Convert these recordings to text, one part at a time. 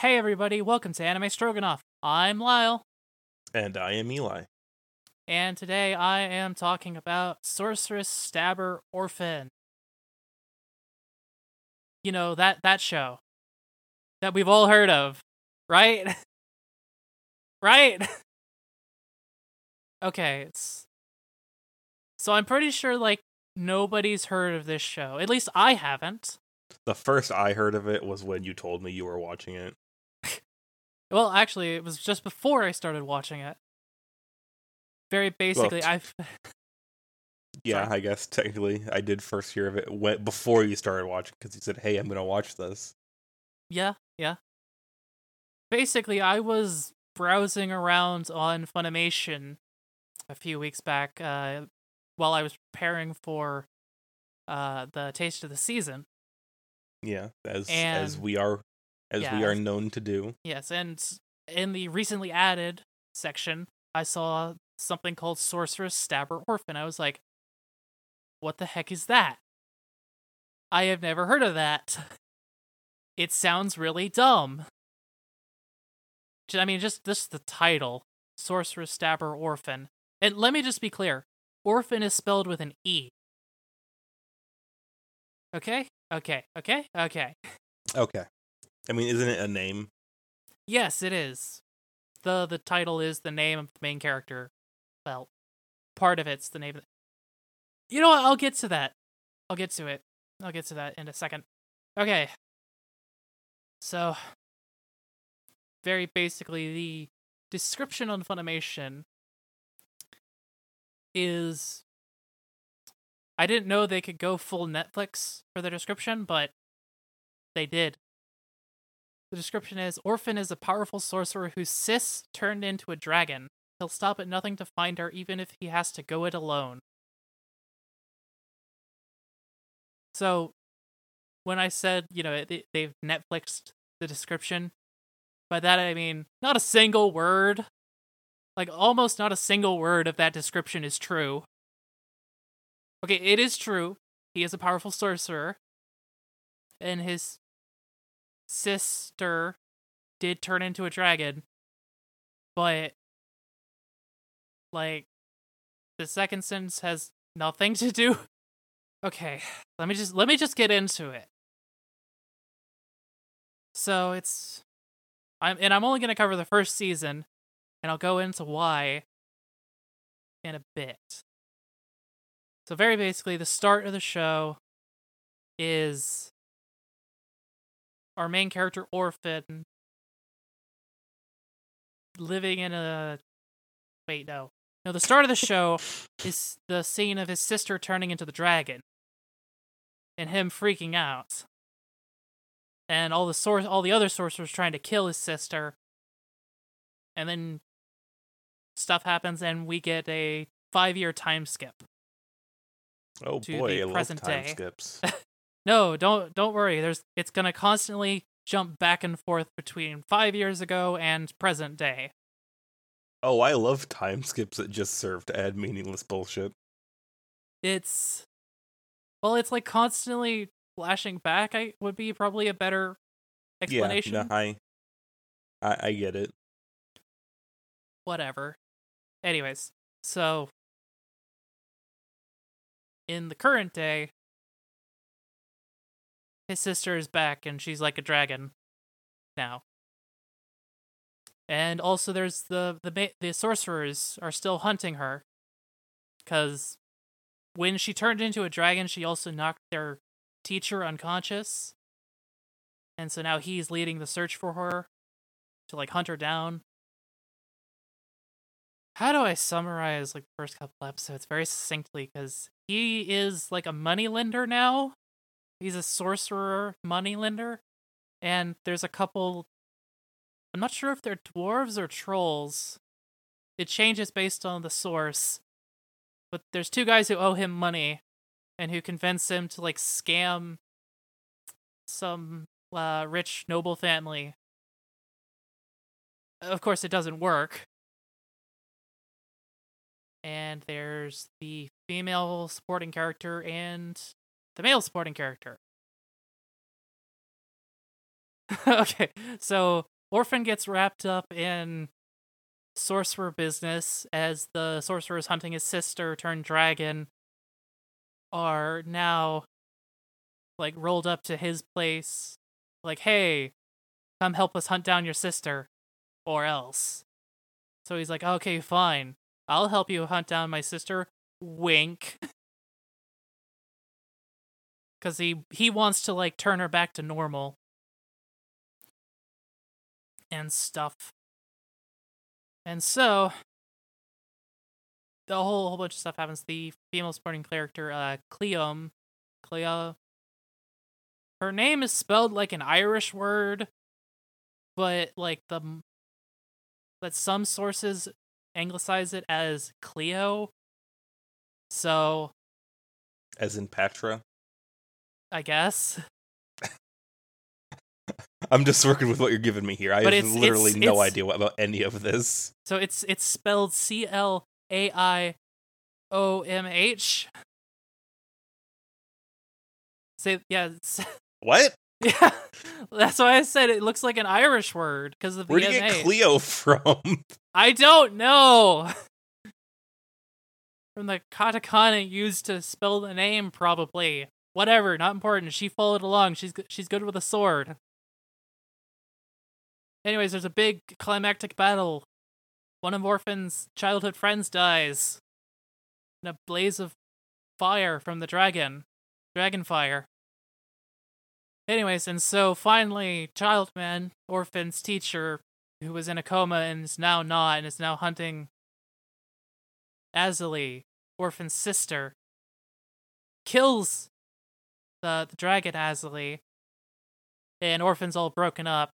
Hey everybody, welcome to Anime Stroganoff. I'm Lyle. And I am Eli. And today I am talking about Sorcerous Stabber Orphen. You know, that show. That we've all heard of. Right? Right? Okay, so I'm pretty sure, like, nobody's heard of this show. At least I haven't. The first I heard of it was when you told me you were watching it. Well, actually, it was just before I started watching it. Very basically, well, I've... Yeah, sorry. I guess, technically, I did first hear of it before you started watching, because you said, hey, I'm going to watch this. Yeah. Basically, I was browsing around on Funimation a few weeks back while I was preparing for the Taste of the Season. Yeah, as we are known to do. Yes, and in the recently added section, I saw something called Sorcerous Stabber Orphen. I was like, what the heck is that? I have never heard of that. It sounds really dumb. I mean, just this is the title, Sorcerous Stabber Orphen. And let me just be clear, orphan is spelled with an E. Okay. I mean, isn't it a name? Yes, it is. The title is the name of the main character. Well, part of it's the name of the... You know what? I'll get to that in a second. Okay. So, very basically, the description on Funimation is... I didn't know they could go full Netflix for the description, but they did. The description is, Orphen is a powerful sorcerer whose sis turned into a dragon. He'll stop at nothing to find her, even if he has to go it alone. So, when I said, you know, they've Netflixed the description, by that I mean, not a single word. Like, almost not a single word of that description is true. Okay, it is true. He is a powerful sorcerer. And his sister did turn into a dragon. But, like, the second sentence has nothing to do. Okay, let me just get into it. So I'm only gonna cover the first season, and I'll go into why in a bit. So very basically, the start of the show is our main character, Orphen, living in a... Wait, no. No, the start of the show is the scene of his sister turning into the dragon. And him freaking out. And all the other sorcerers trying to kill his sister. And then stuff happens and we get a 5-year time skip. Oh boy, I love time skips. No, don't worry. It's gonna constantly jump back and forth between 5 years ago and present day. Oh, I love time skips that just serve to add meaningless bullshit. It's like constantly flashing back. I would be probably a better explanation. Yeah, no, I get it. Whatever. Anyways, so. In the current day, his sister is back and she's like a dragon now. And also there's the sorcerers are still hunting her. Because when she turned into a dragon, she also knocked their teacher unconscious. And so now he's leading the search for her to like hunt her down. How do I summarize like the first couple episodes very succinctly? Because he is like a moneylender now. He's a sorcerer moneylender. And there's a couple... I'm not sure if they're dwarves or trolls. It changes based on the source. But there's two guys who owe him money and who convince him to like scam some rich noble family. Of course, it doesn't work. And there's the female supporting character and the male supporting character. Okay, so Orphen gets wrapped up in sorcerer business as the sorcerers hunting his sister turned dragon are now like rolled up to his place like, hey, come help us hunt down your sister or else. So he's like, okay, fine. I'll help you hunt down my sister. Wink. Because he wants to, like, turn her back to normal. And stuff. And so, the whole bunch of stuff happens. The female supporting character, Cleom. Cleo. Her name is spelled like an Irish word. But, like, that some sources anglicize it as Cleo. So. As in Patra? I guess. I'm just working with what you're giving me here. I have literally no idea about any of this. So it's spelled Claiomh. Say yeah. What? Yeah, that's why I said it looks like an Irish word because of the Where do you get Cleo from? I don't know. From the katakana used to spell the name, probably. Whatever, not important. She followed along. She's good with a sword. Anyways, there's a big climactic battle. One of Orphan's childhood friends dies in a blaze of fire from the dragon. Dragon fire. Anyways, and so finally, Childman, Orphan's teacher, who was in a coma and is now not, and is now hunting Azalie, Orphan's sister, kills the dragon Azalie, and Orphan's all broken up.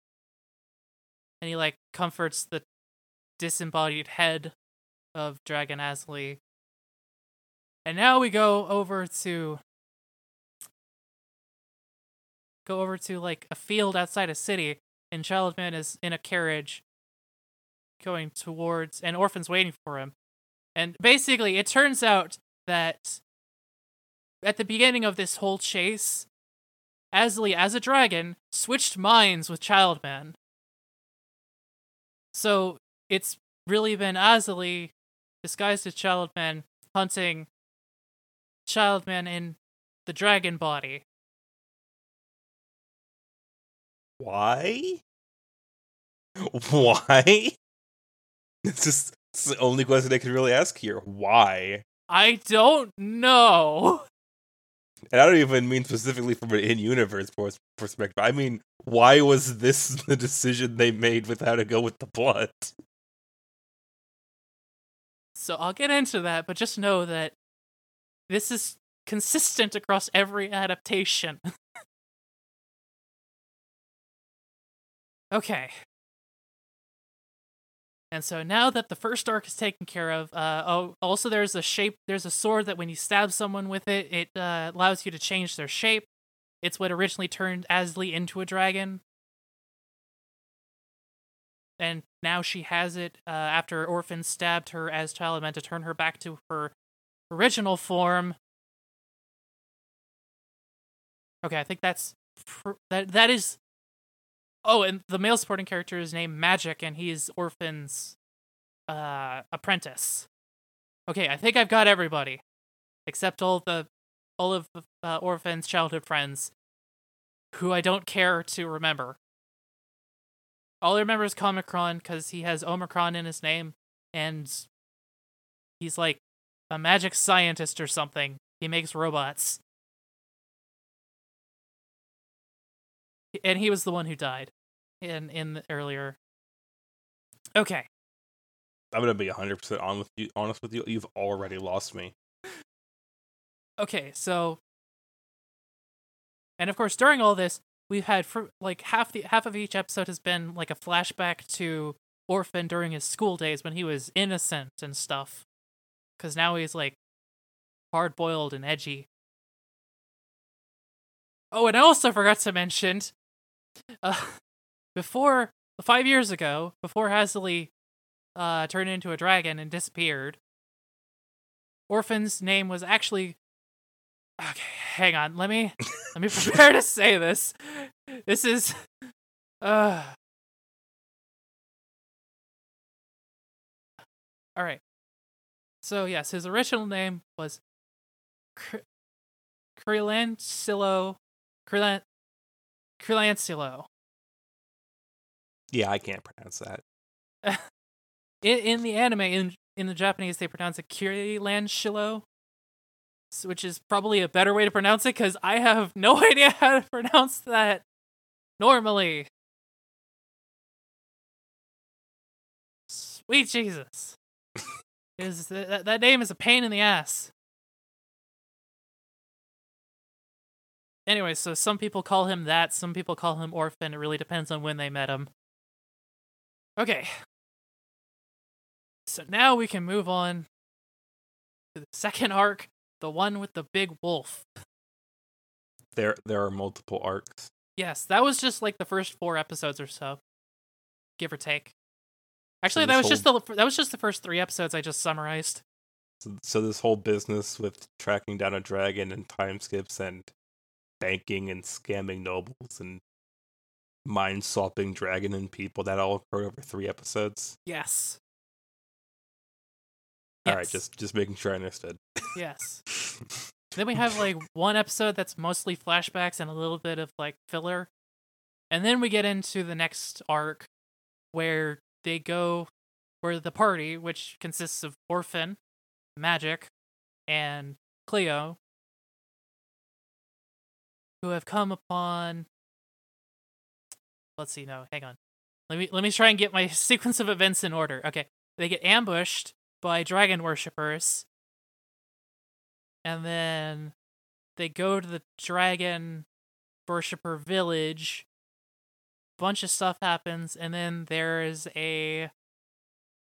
And he, like, comforts the disembodied head of Dragon Azalie. And now we go over to, like, a field outside a city, and Childman is in a carriage going towards, and Orphan's waiting for him. And basically, it turns out that at the beginning of this whole chase, Azalie, as a dragon, switched minds with Childman. So it's really been Azalie, disguised as Childman, hunting Childman in the dragon body. Why? It's the only question I could really ask here. Why? I don't know. And I don't even mean specifically from an in-universe perspective. I mean, why was this the decision they made with how to go with the plot? So I'll get into that, but just know that this is consistent across every adaptation. Okay. And so now that the first arc is taken care of, also there's a sword that when you stab someone with it, it allows you to change their shape. It's what originally turned Azalie into a dragon. And now she has it after Orphen stabbed her as child meant to turn her back to her original form. Okay, I think that is... Oh, and the male supporting character is named Magic, and he's Orphan's apprentice. Okay, I think I've got everybody, except all of Orphan's childhood friends, who I don't care to remember. All I remember is Komikron, because he has Omicron in his name, and he's like a magic scientist or something. He makes robots. And he was the one who died in the earlier. Okay. I'm going to be 100% honest with you. You've already lost me. Okay, so. And of course, during all this, we've had half of each episode has been like a flashback to Orphen during his school days when he was innocent and stuff. Because now he's like hard-boiled and edgy. Oh, and I also forgot to mention, before 5 years ago, before Azalie turned into a dragon and disappeared, Orphen's name was actually. Okay, hang on. Let me prepare to say this. This is All right. So yes, his original name was Krilancillo. Yeah, I can't pronounce that. In the anime, in the Japanese, they pronounce it Kurilanshilo, which is probably a better way to pronounce it, because I have no idea how to pronounce that normally. Sweet Jesus. That name is a pain in the ass. Anyway, so some people call him that, some people call him Orphen. It really depends on when they met him. Okay. So now we can move on to the second arc, the one with the big wolf. There are multiple arcs. Yes, that was just like the first 4 episodes or so, give or take. Actually, so that was just the first 3 episodes I just summarized. So this whole business with tracking down a dragon and time skips and banking and scamming nobles and mind-swapping dragon and people, that all occurred over 3 episodes? Yes. Alright, just making sure I understood. Yes. Then we have, like, 1 episode that's mostly flashbacks and a little bit of, like, filler. And then we get into the next arc where they go for the party, which consists of Orphen, Magic, and Claiomh, who have come upon... Let's see, no, hang on. Let me try and get my sequence of events in order. Okay, they get ambushed by dragon worshippers, and then they go to the dragon worshipper village. Bunch of stuff happens, and then there's a...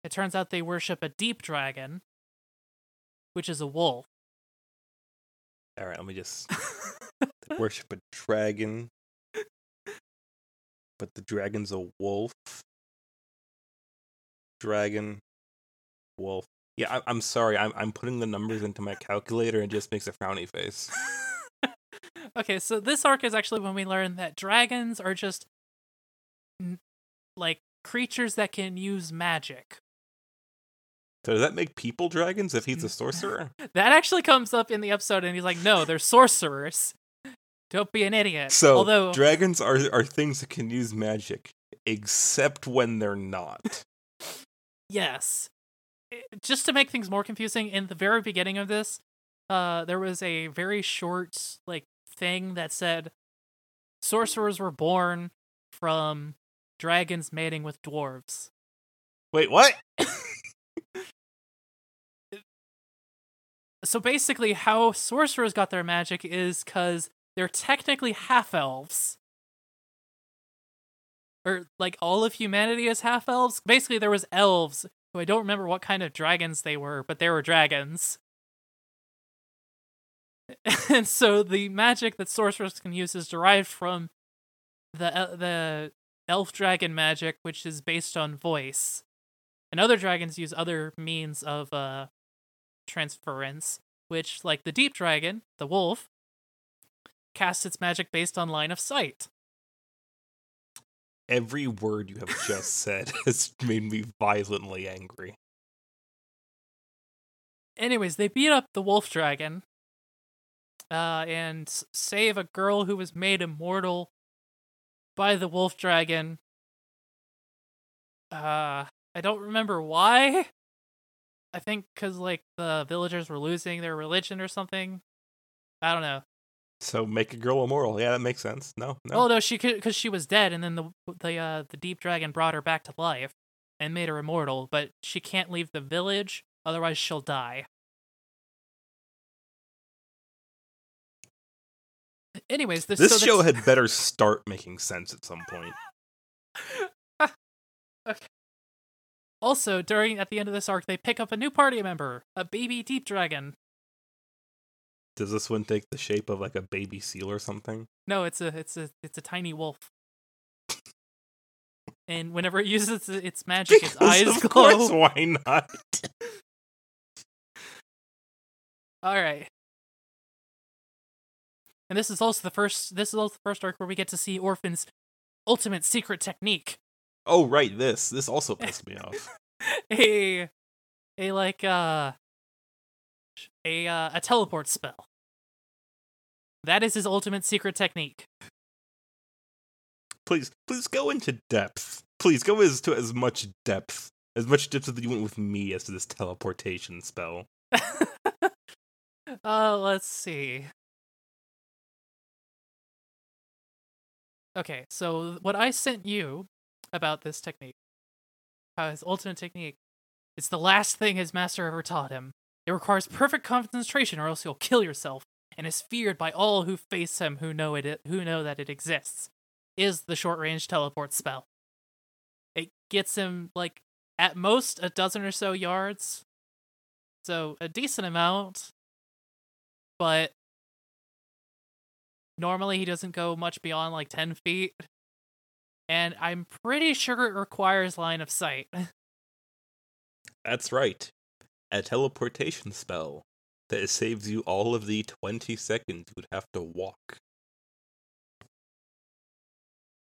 It turns out they worship a deep dragon, which is a wolf. Alright, let me just... worship a dragon... But the dragon's a wolf. Dragon. Wolf. Yeah, I'm sorry. I'm putting the numbers into my calculator and it just makes a frowny face. Okay, so this arc is actually when we learn that dragons are just, like, creatures that can use magic. So does that make people dragons if he's a sorcerer? That actually comes up in the episode and he's like, no, they're sorcerers. Don't be an idiot. So, although, dragons are things that can use magic, except when they're not. Yes. Just to make things more confusing, in the very beginning of this, there was a very short, like, thing that said, sorcerers were born from dragons mating with dwarves. Wait, what? So basically, how sorcerers got their magic is because they're technically half-elves. Or, like, all of humanity is half-elves. Basically, there was elves, who I don't remember what kind of dragons they were, but they were dragons. And so the magic that sorcerers can use is derived from the elf-dragon magic, which is based on voice. And other dragons use other means of transference, which, like the deep dragon, the wolf, cast its magic based on line of sight. Every word you have just said has made me violently angry. Anyways, they beat up the wolf dragon and save a girl who was made immortal by the wolf dragon. I don't remember why. I think because, like, the villagers were losing their religion or something. I don't know. So make a girl immortal. Yeah, that makes sense. No. Well, no, she could, because she was dead, and then the deep dragon brought her back to life and made her immortal. But she can't leave the village, otherwise she'll die. Anyways, this show had better start making sense at some point. Okay. Also, at the end of this arc, they pick up a new party member, a baby deep dragon. Does this one take the shape of, like, a baby seal or something? No, it's a tiny wolf. And whenever it uses its magic, its eyes glow. Of course, why not? All right. And this is also the first arc where we get to see Orphen's ultimate secret technique. Oh, right, this also pissed me off. A teleport spell. That is his ultimate secret technique. Please go into depth. Please go into as much depth as you went with me as to this teleportation spell. Let's see. Okay, so what I sent you about this technique, his ultimate technique, it's the last thing his master ever taught him. It requires perfect concentration, or else you'll kill yourself, and is feared by all who face him who know that it exists. Is the short-range teleport spell. It gets him, like, at most a dozen or so yards. So, a decent amount. But normally he doesn't go much beyond, like, 10 feet. And I'm pretty sure it requires line of sight. That's right. A teleportation spell that saves you all of the 20 seconds you'd have to walk.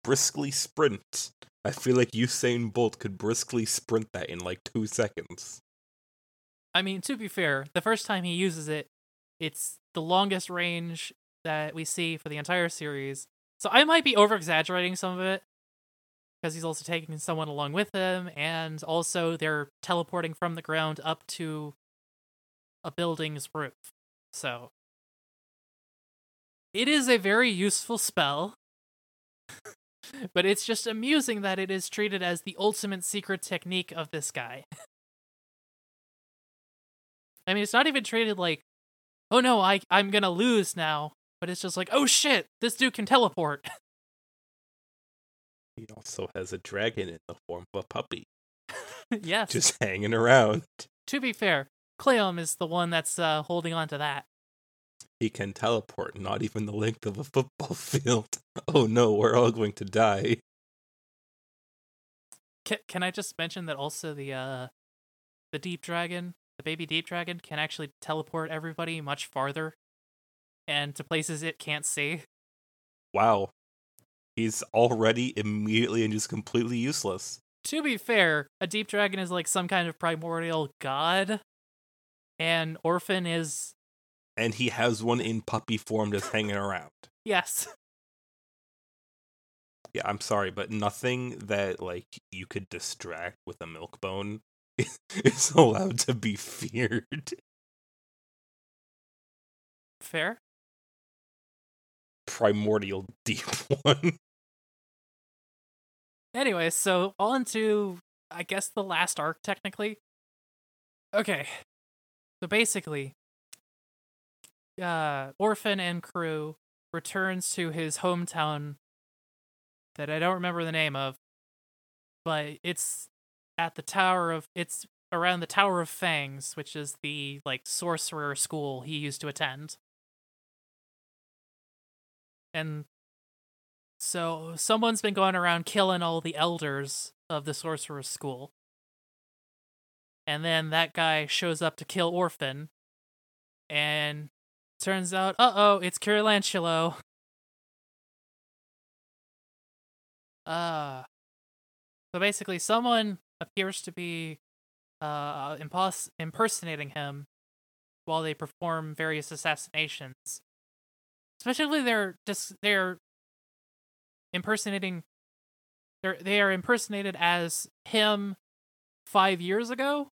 Briskly sprint. I feel like Usain Bolt could briskly sprint that in like 2 seconds. I mean, to be fair, the first time he uses it, it's the longest range that we see for the entire series. So I might be over-exaggerating some of it, because he's also taking someone along with him, and also they're teleporting from the ground up to a building's roof. So it is a very useful spell. But it's just amusing that it is treated as the ultimate secret technique of this guy. I mean, it's not even treated like, oh no, I'm gonna lose now. But it's just like, oh shit, this dude can teleport. He also has a dragon in the form of a puppy. Yes. Just hanging around. To be fair, Claiomh is the one that's holding on to that. He can teleport not even the length of a football field. Oh no, we're all going to die. Can I just mention that also the deep dragon, the baby deep dragon, can actually teleport everybody much farther and to places it can't see? Wow. He's already immediately and just completely useless. To be fair, a deep dragon is like some kind of primordial god, and Orphan is... And he has one in puppy form just hanging around. Yes. Yeah, I'm sorry, but nothing that, like, you could distract with a milk bone is allowed to be feared. Fair. Primordial deep one. Anyway, so on to, I guess, the last arc, technically. Okay. So basically... Orphan and crew returns to his hometown that I don't remember the name of, but it's around the Tower of Fangs, which is the like sorcerer school he used to attend. And so someone's been going around killing all the elders of the sorcerer school. And then that guy shows up to kill Orphan, and turns out, it's Kurilanshilo. So basically someone appears to be impersonating him while they perform various assassinations. Especially they are impersonated as him 5 years ago.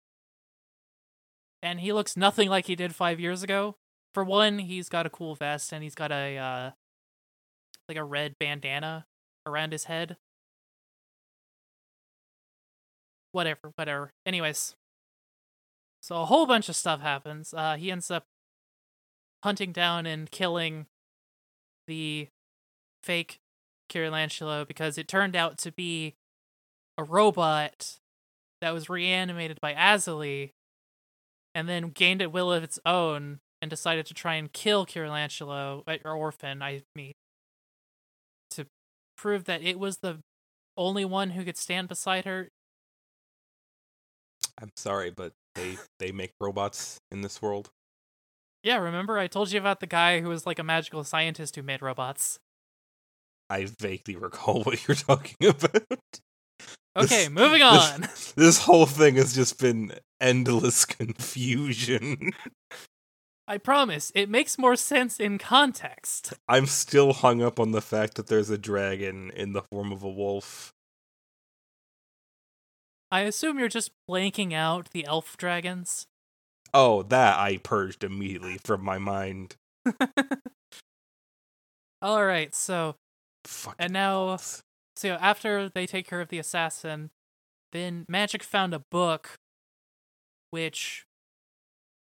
And he looks nothing like he did 5 years ago. For one, he's got a cool vest, and he's got a red bandana around his head. Whatever. Anyways. So a whole bunch of stuff happens. He ends up hunting down and killing the fake Krilancillo because it turned out to be a robot that was reanimated by Azalie and then gained a will of its own. And decided to try and kill Krilancilo, or Orphan, to prove that it was the only one who could stand beside her. I'm sorry, but they make robots in this world. Yeah, remember I told you about the guy who was like a magical scientist who made robots? I vaguely recall what you're talking about. Okay, moving on. This whole thing has just been endless confusion. I promise, it makes more sense in context. I'm still hung up on the fact that there's a dragon in the form of a wolf. I assume you're just blanking out the elf dragons. Oh, that I purged immediately from my mind. Alright, so... Fucking and now, so after they take care of the assassin, then Magic found a book, which...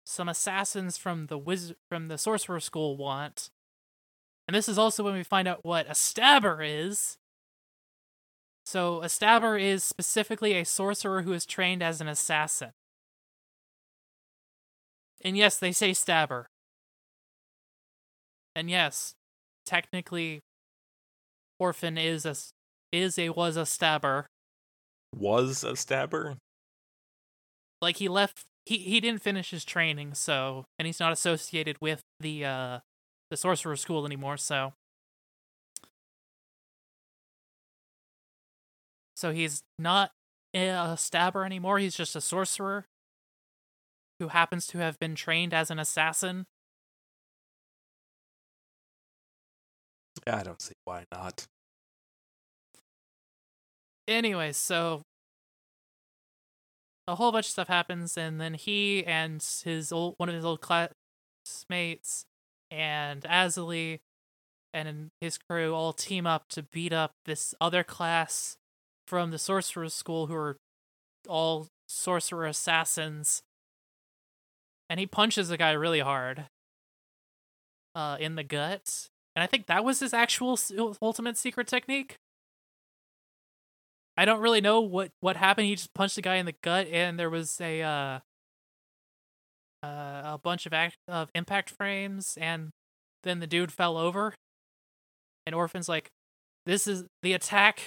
some assassins from the sorcerer school want. And this is also when we find out what a stabber is. So a stabber is specifically a sorcerer who is trained as an assassin. And yes, they say stabber. And yes, technically Orphen was a stabber. Was a stabber? Like he left. He didn't finish his training, so... And he's not associated with the sorcerer school anymore, so... So he's not a stabber anymore, he's just a sorcerer. Who happens to have been trained as an assassin. I don't see why not. Anyway, so... a whole bunch of stuff happens, and then he and one of his old classmates and Azalie and his crew all team up to beat up this other class from the sorcerer's school who are all sorcerer assassins. And he punches the guy really hard in the gut. And I think that was his actual ultimate secret technique. I don't really know what happened. He just punched the guy in the gut, and there was a bunch of impact frames, and then the dude fell over. And Orphan's like, "This is the attack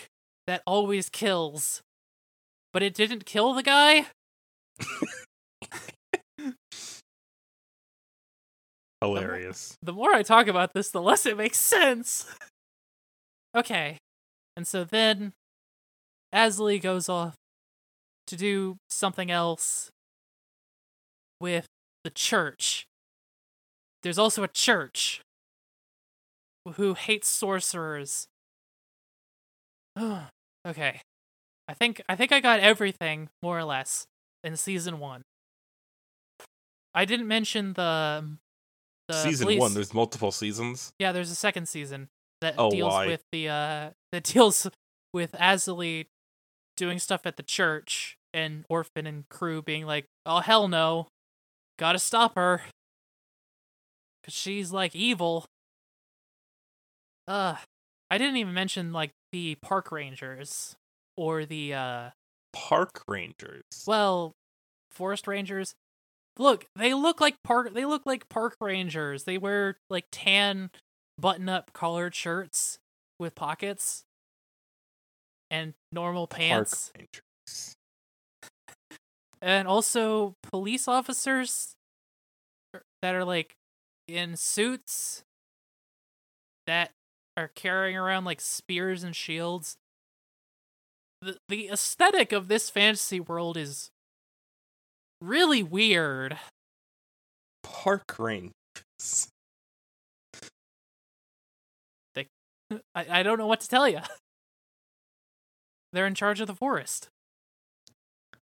that always kills," but it didn't kill the guy. Hilarious. The more I talk about this, the less it makes sense. Okay, and so then. Azalie goes off to do something else with the church. There's also a church who hates sorcerers. Okay. I think I got everything, more or less, in season 1. I didn't mention the Season police. 1, there's multiple seasons? Yeah, there's a second season that deals with Azalie doing stuff at the church, and Orphen and crew being like, "Oh, hell no. Gotta stop her. Because she's, like, evil." I didn't even mention, like, the park rangers. Or the, Park rangers? Well, forest rangers. Look, they look like park rangers. They wear, like, tan button-up collared shirts with pockets. And normal pants. And also police officers that are like in suits that are carrying around like spears and shields. The aesthetic of this fantasy world is really weird. Park rangers. I don't know what to tell you. They're in charge of the forest.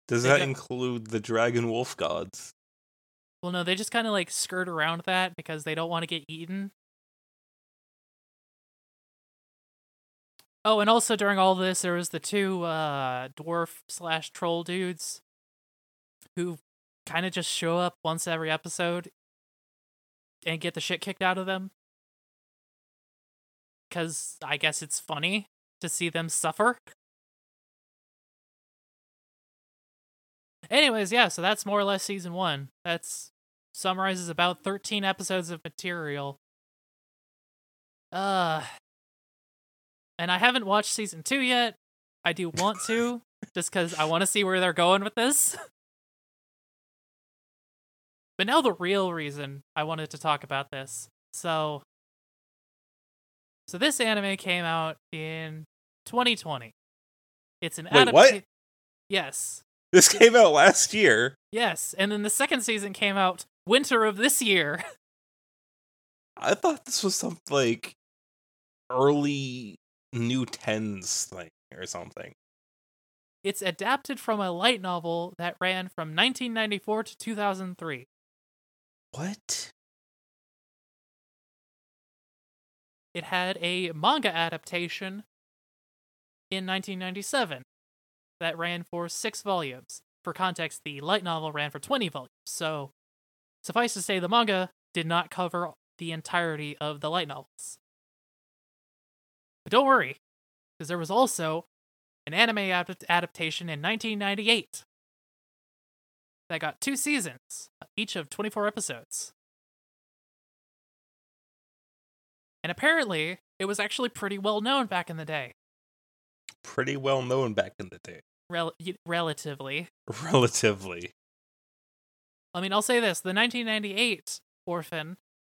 Does that include the dragon wolf gods? Well, no, they just kind of like skirt around that because they don't want to get eaten. Oh, and also during all this, there was the two dwarf/troll dudes who kind of just show up once every episode and get the shit kicked out of them. Because I guess it's funny to see them suffer. Anyways, yeah, so that's more or less season 1. That summarizes about 13 episodes of material. And I haven't watched season 2 yet. I do want to, just because I want to see where they're going with this. But now the real reason I wanted to talk about this. So, So this anime came out in 2020. It's an adaptation. What? Yes. This came out last year. Yes, and then the second season came out winter of this year. I thought this was some like early New Tens thing or something. It's adapted from a light novel that ran from 1994 to 2003. What? It had a manga adaptation in 1997. That ran for 6 volumes. For context, the light novel ran for 20 volumes, so suffice to say the manga did not cover the entirety of the light novels. But don't worry, because there was also an anime adaptation in 1998 that got 2 seasons, each of 24 episodes. And apparently, it was actually pretty well known back in the day. Pretty well known back in the day. Relatively. I mean, I'll say this. The 1998 Orphen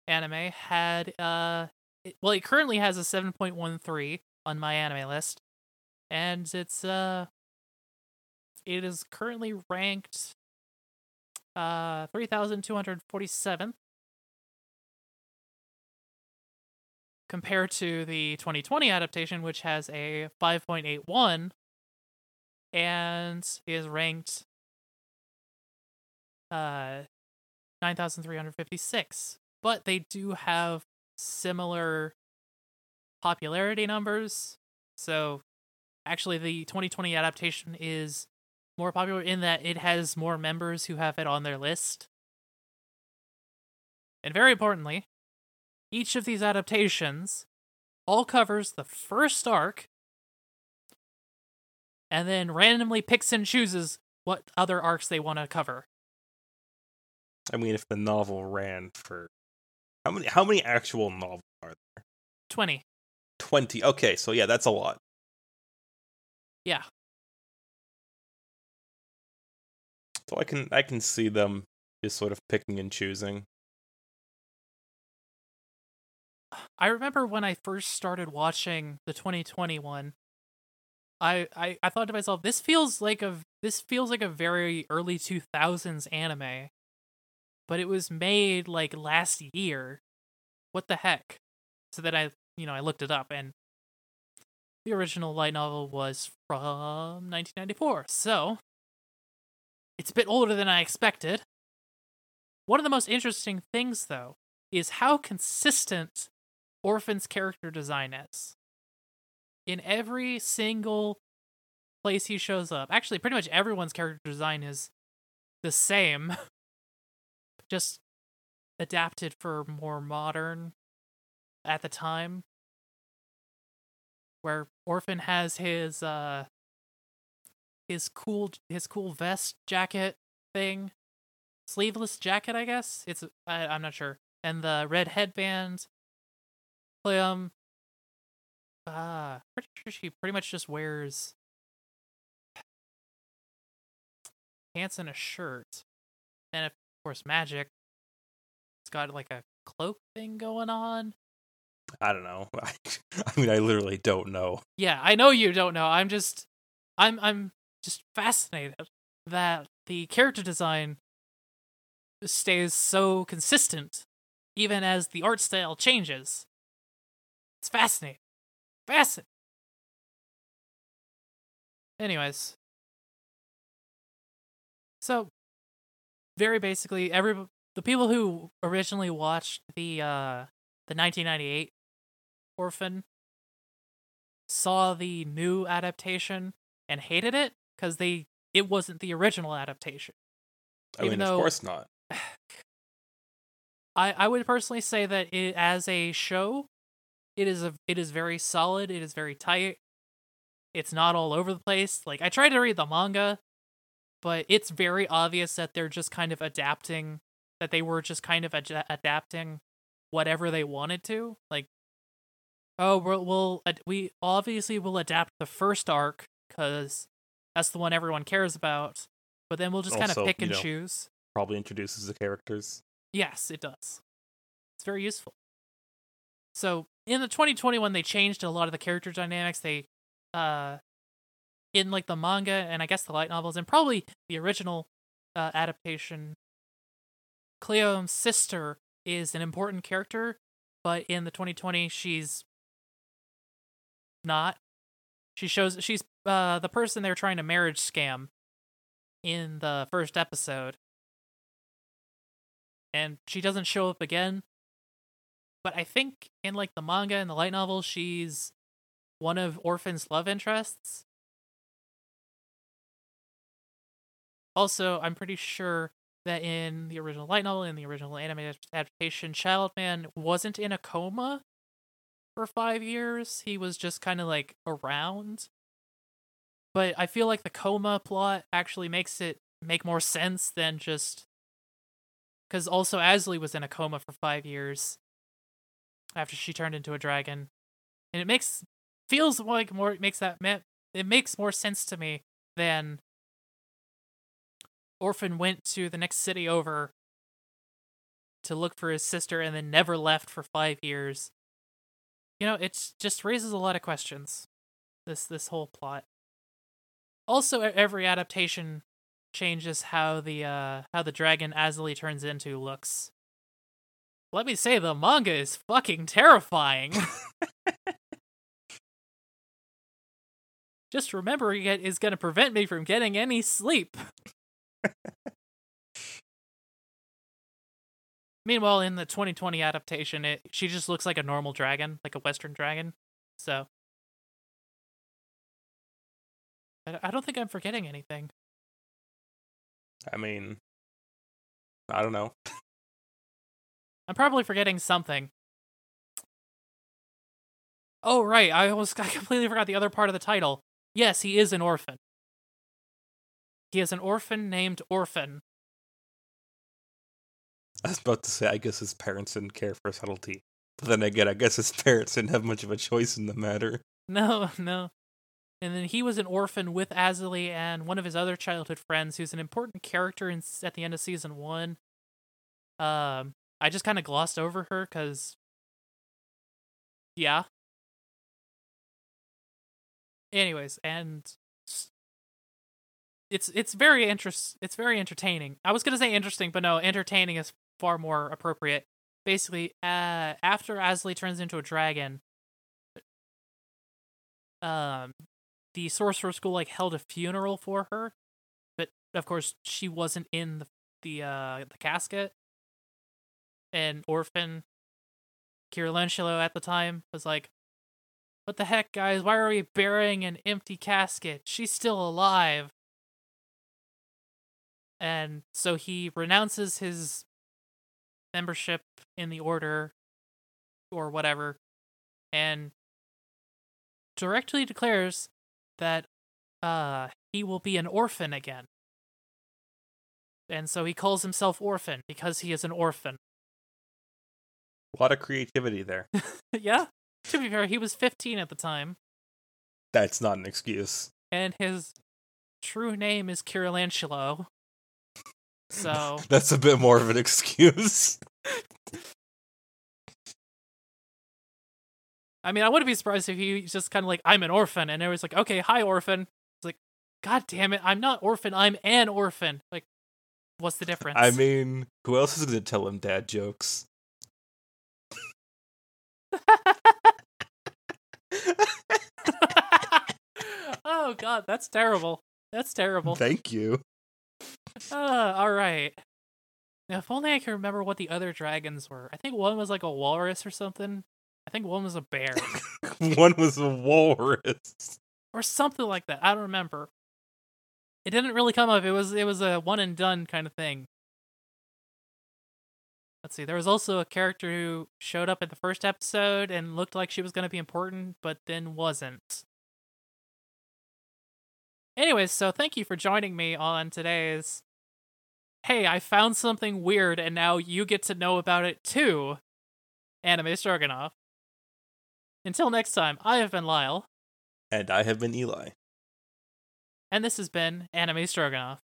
anime had, it currently has a 7.13 on my anime list, and it is currently ranked 3,247th compared to the 2020 adaptation, which has a 5.81. And is ranked 9,356. But they do have similar popularity numbers. So actually the 2020 adaptation is more popular in that it has more members who have it on their list. And very importantly, each of these adaptations all covers the first arc and then randomly picks and chooses what other arcs they want to cover. I mean, if the novel ran for... How many actual novels are there? 20. 20. Okay, so yeah, that's a lot. Yeah. So I can see them just sort of picking and choosing. I remember when I first started watching the 2021, I thought to myself, this feels like a very early 2000s anime, but it was made like last year. What the heck? So then I looked it up, and the original light novel was from 1994. So it's a bit older than I expected. One of the most interesting things, though, is how consistent Orphan's character design is. In every single place he shows up. Actually, pretty much everyone's character design is the same. Just adapted for more modern at the time. Where Orphen has his cool vest jacket thing. Sleeveless jacket, I guess? I'm not sure. And the red headband. Cleom. Pretty sure she pretty much just wears pants and a shirt. And of course, Magic. It's got like a cloak thing going on. I don't know. I mean, I literally don't know. Yeah, I know you don't know. I'm just fascinated that the character design stays so consistent, even as the art style changes. It's fascinating. Fascinating. Anyways. So, very basically, the people who originally watched the 1998 Orphen saw the new adaptation and hated it because it wasn't the original adaptation. Even though, of course not. I would personally say that it, as a show, It is very solid. It is very tight. It's not all over the place. Like, I tried to read the manga, but it's very obvious that they're just kind of adapting, that they were just kind of adapting whatever they wanted to. Like, oh, we obviously will adapt the first arc because that's the one everyone cares about. But then we'll just kind of pick and choose. Probably introduces the characters. Yes, it does. It's very useful. So in the 2021, they changed a lot of the character dynamics. They, in like the manga and I guess the light novels and probably the original adaptation, Cleom's sister is an important character, but in the 2020, she's not. She's the person they're trying to marriage scam in the first episode, and she doesn't show up again. But I think in like the manga and the light novel, she's one of Orphan's love interests. Also, I'm pretty sure that in the original light novel, in the original anime adaptation, Childman wasn't in a coma for 5 years. He was just kind of like around. But I feel like the coma plot actually makes it make more sense than just... Because also Azalie was in a coma for 5 years after she turned into a dragon. And it makes... Feels like more... It makes more sense to me than... Orphan went to the next city over to look for his sister and then never left for 5 years. You know, it just raises a lot of questions, this whole plot. Also, every adaptation changes how the dragon Azalie turns into looks. Let me say, the manga is fucking terrifying. Just remembering it is going to prevent me from getting any sleep. Meanwhile, in the 2020 adaptation, she just looks like a normal dragon, like a Western dragon. So, I don't think I'm forgetting anything. I mean, I don't know. I'm probably forgetting something. Oh, right. I completely forgot the other part of the title. Yes, he is an orphan. He is an orphan named Orphan. I was about to say, I guess his parents didn't care for subtlety. But then again, I guess his parents didn't have much of a choice in the matter. No. And then he was an orphan with Azalie and one of his other childhood friends, who's an important character at the end of season one. I just kind of glossed over her, because... Yeah. Anyways, and... It's very entertaining. I was going to say interesting, but no, entertaining is far more appropriate. Basically, after Azalie turns into a dragon... The sorcerer school held a funeral for her, but of course she wasn't in the casket. And Orphan Kurilanshilo at the time was like, "What the heck, guys? Why are we burying an empty casket? She's still alive." And so he renounces his membership in the order or whatever, and directly declares that he will be an orphan again. And so he calls himself Orphan because he is an orphan. A lot of creativity there. Yeah. To be fair, he was 15 at the time. That's not an excuse. And his true name is Krilancillo. So that's a bit more of an excuse. I mean, I wouldn't be surprised if he just kind of I'm an orphan, and everyone's like, okay, hi, orphan. It's like, god damn it, I'm not orphan, I'm an orphan. Like, what's the difference? I mean, who else is going to tell him dad jokes? Oh, god, that's terrible. That's terrible. Thank you. Alright. Now, if only I can remember what the other dragons were. I think one was a walrus or something. I think one was a bear. One was a walrus. Or something like that. I don't remember. It didn't really come up. It was a one and done kind of thing. Let's see. There was also a character who showed up in the first episode and looked like she was going to be important, but then wasn't. Anyways, so thank you for joining me on today's... Hey, I found something weird and now you get to know about it too. Anime Stroganoff. Until next time, I have been Lyle. And I have been Eli. And this has been Anime Stroganoff.